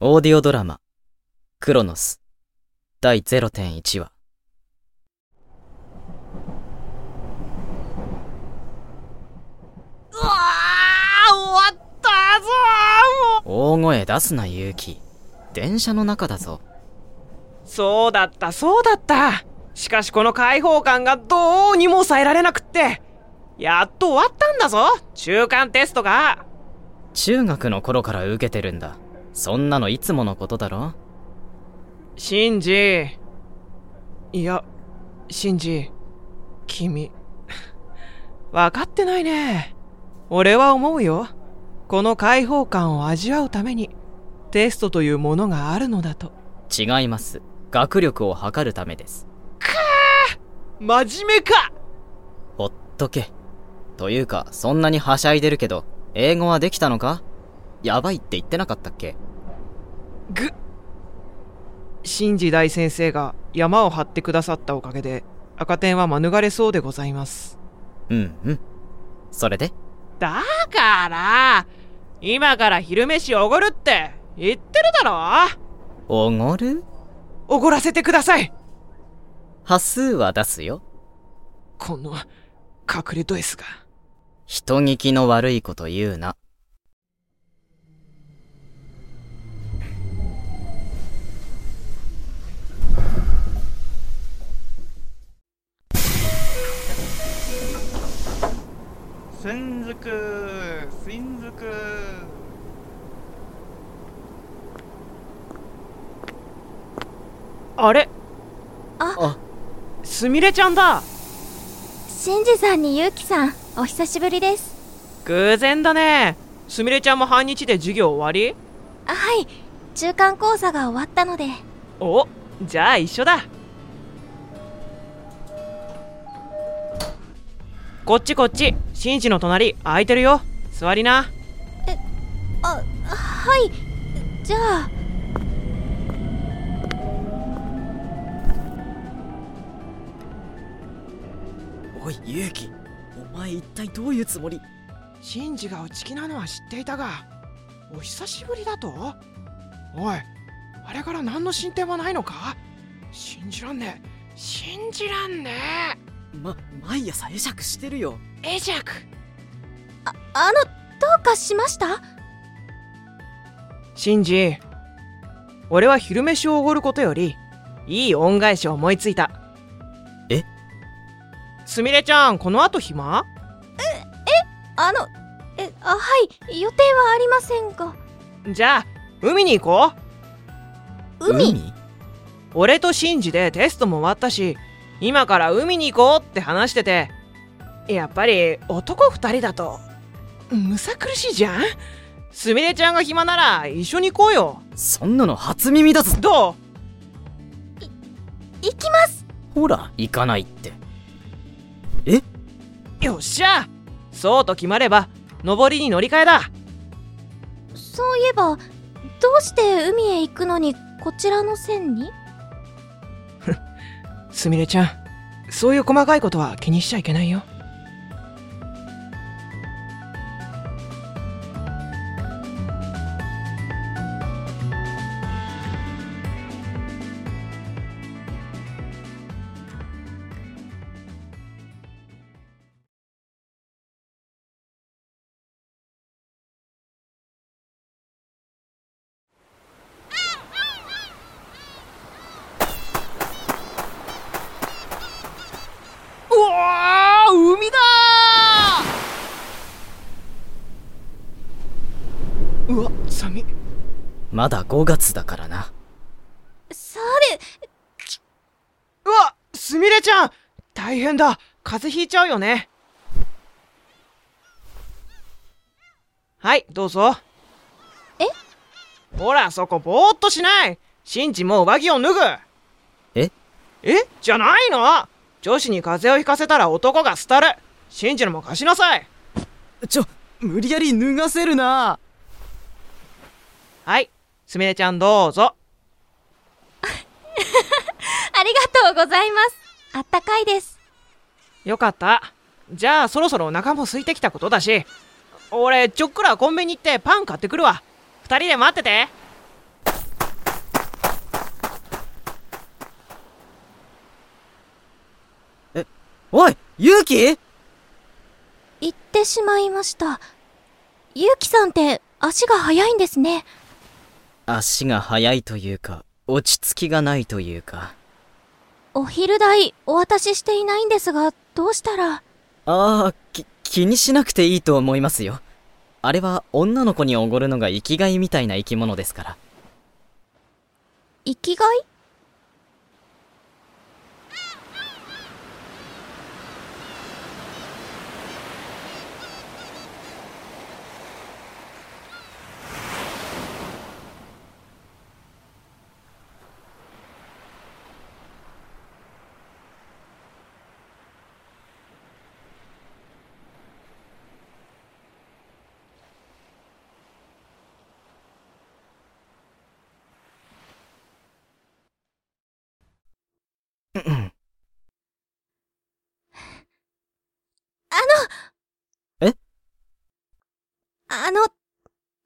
オーディオドラマクロノス第 0.1 話。うわー、終わったぞー。大声出すな、勇気。電車の中だぞ。そうだった。しかしこの解放感がどうにも抑えられなくって、やっと終わったんだぞ、中間テストが。中学の頃から受けてるんだ。そんなのいつものことだろ。シンジ、君分かってないね。俺は思うよ。この解放感を味わうためにテストというものがあるのだと。違います。学力を測るためです。かー、真面目か。ほっとけ。というか、そんなにはしゃいでるけど、英語はできたのか？やばいって言ってなかったっけ？シンジ大先生が山を張ってくださったおかげで赤点は免れそうでございます。それで？だから今から昼飯おごるって言ってるだろ。おごる？おごらせてください。端数は出すよ。この隠れドSが。人聞きの悪いこと言うな。新宿。あれ？あ、すみれちゃんだ。シンジさんにユウキさん、お久しぶりです。偶然だね。すみれちゃんも半日で授業終わり？はい、中間講座が終わったので。お、じゃあ一緒だ。こっち、シンジの隣空いてるよ。座りな。はい、じゃあ。おい、勇気、お前一体どういうつもり？シンジが内気なのは知っていたが、お久しぶりだと？おい、あれから何の進展はないのか？信じらんね。毎朝会釈してるよ。会釈。どうかしました？シンジ、俺は昼飯をおごることよりいい恩返しを思いついた。え？すみれちゃん、この後暇？はい、予定はありませんが。じゃあ海に行こう。海？俺とシンジでテストも終わったし、今から海に行こうって話してて、やっぱり男二人だとむさ苦しいじゃん。すみれちゃんが暇なら一緒に行こうよ。そんなの初耳だぞ。どう？行きます。ほら、行かないって。よっしゃ、そうと決まれば上りに乗り換えだ。そういえば、どうして海へ行くのにこちらの線に？すみれちゃん、そういう細かいことは気にしちゃいけないよ。うわ、寒い。まだ5月だからな。うわ、すみれちゃん、大変だ。風邪ひいちゃうよね。はい、どうぞ。ほら、そこぼーっとしない。シンジ、もう上着を脱ぐ。じゃないの。女子に風邪をひかせたら男が廃る。シンジのも貸しなさい。無理やり脱がせるな。はい、すみれちゃん、どうぞ。ありがとうございます。あったかいです。よかった。じゃあそろそろお腹も空いてきたことだし、俺ちょっくらコンビニ行ってパン買ってくるわ。二人で待ってて。ゆうき？行ってしまいました。ゆうきさんって足が速いんですね。足が速いというか、落ち着きがないというか。お昼代お渡ししていないんですが、どうしたら。気にしなくていいと思いますよ。あれは女の子におごるのが生きがいみたいな生き物ですから。生きがい？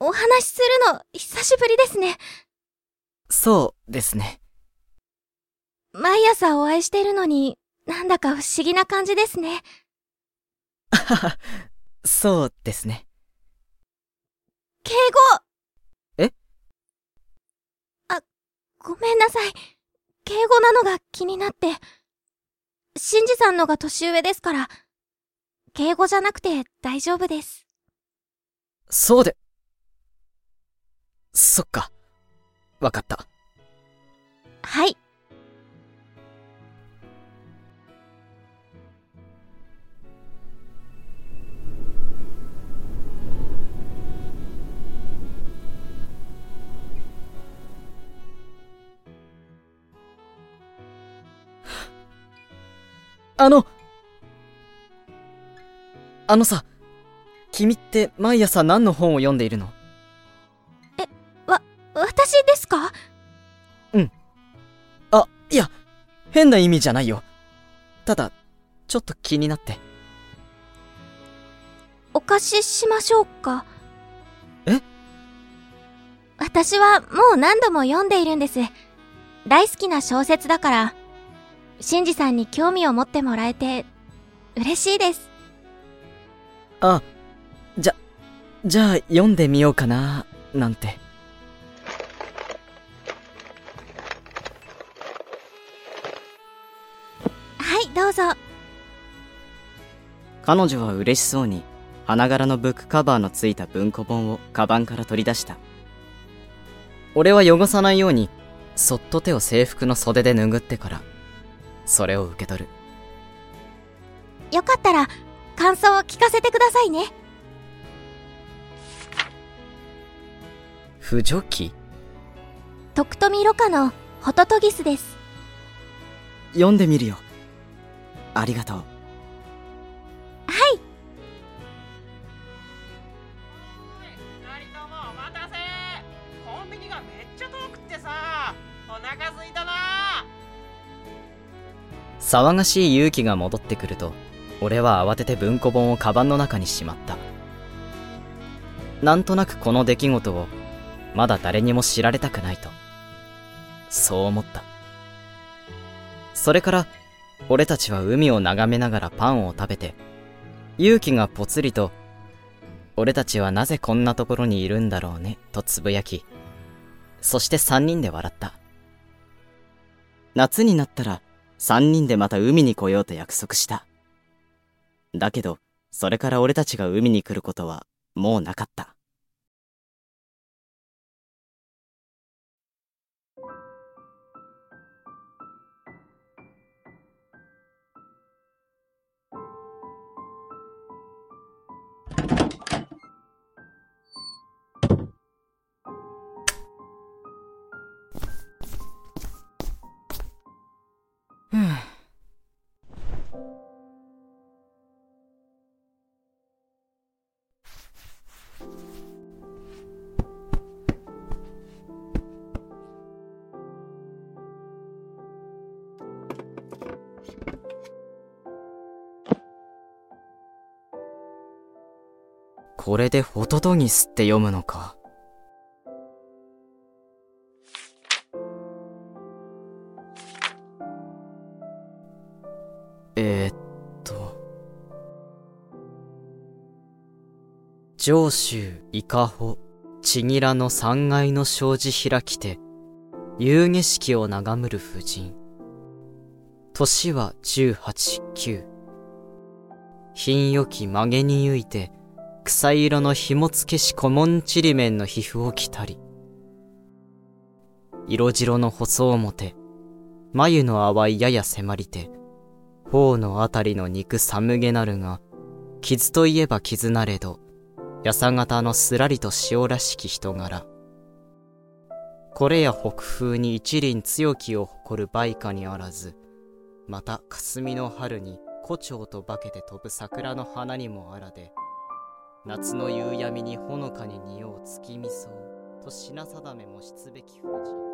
お話しするの久しぶりですね。そうですね。毎朝お会いしてるのになんだか不思議な感じですね。あはは、そうですね。敬語。ごめんなさい。敬語なのが気になって。シンジさんのが年上ですから、敬語じゃなくて大丈夫です。そうで。そっか。わかった。はい。あのさ、君って毎朝何の本を読んでいるの？私ですか？うん。いや、変な意味じゃないよ。ただ、ちょっと気になって。お貸ししましょうか。え？私はもう何度も読んでいるんです。大好きな小説だから、シンジさんに興味を持ってもらえて、嬉しいです。じゃあ読んでみようかな、なんて。どうぞ。彼女は嬉しそうに花柄のブックカバーのついた文庫本をカバンから取り出した。俺は汚さないようにそっと手を制服の袖で拭ってからそれを受け取る。よかったら感想を聞かせてくださいね。不助記？徳富ろ過のホトトギスです。読んでみるよ。ありがとう。はい。二人ともお待たせ。コンビニがめっちゃ遠くってさ、お腹空いたな。騒がしい勇気が戻ってくると、俺は慌てて文庫本をカバンの中にしまった。なんとなくこの出来事をまだ誰にも知られたくないと、そう思った。それから。俺たちは海を眺めながらパンを食べて、勇気がぽつりと、俺たちはなぜこんなところにいるんだろうね、とつぶやき、そして三人で笑った。夏になったら三人でまた海に来ようと約束した。だけど、それから俺たちが海に来ることはもうなかった。これでホトトギスって読むのか。上州伊香保千切の三階の障子開きて夕景色を眺むる婦人。年は18、9。貧よき曲げにゆいて草色の紐付けし古文ちりめんの皮膚を着たり、色白の細表眉の淡いやや迫りて頬のあたりの肉寒げなるが、傷といえば傷なれどやさ型のすらりと塩らしき人柄。これや北風に一輪強きを誇る梅花にあらず、また霞の春に胡蝶と化けて飛ぶ桜の花にもあらで、夏の夕闇にほのかに匂う月見草と品定めもしつべき婦人。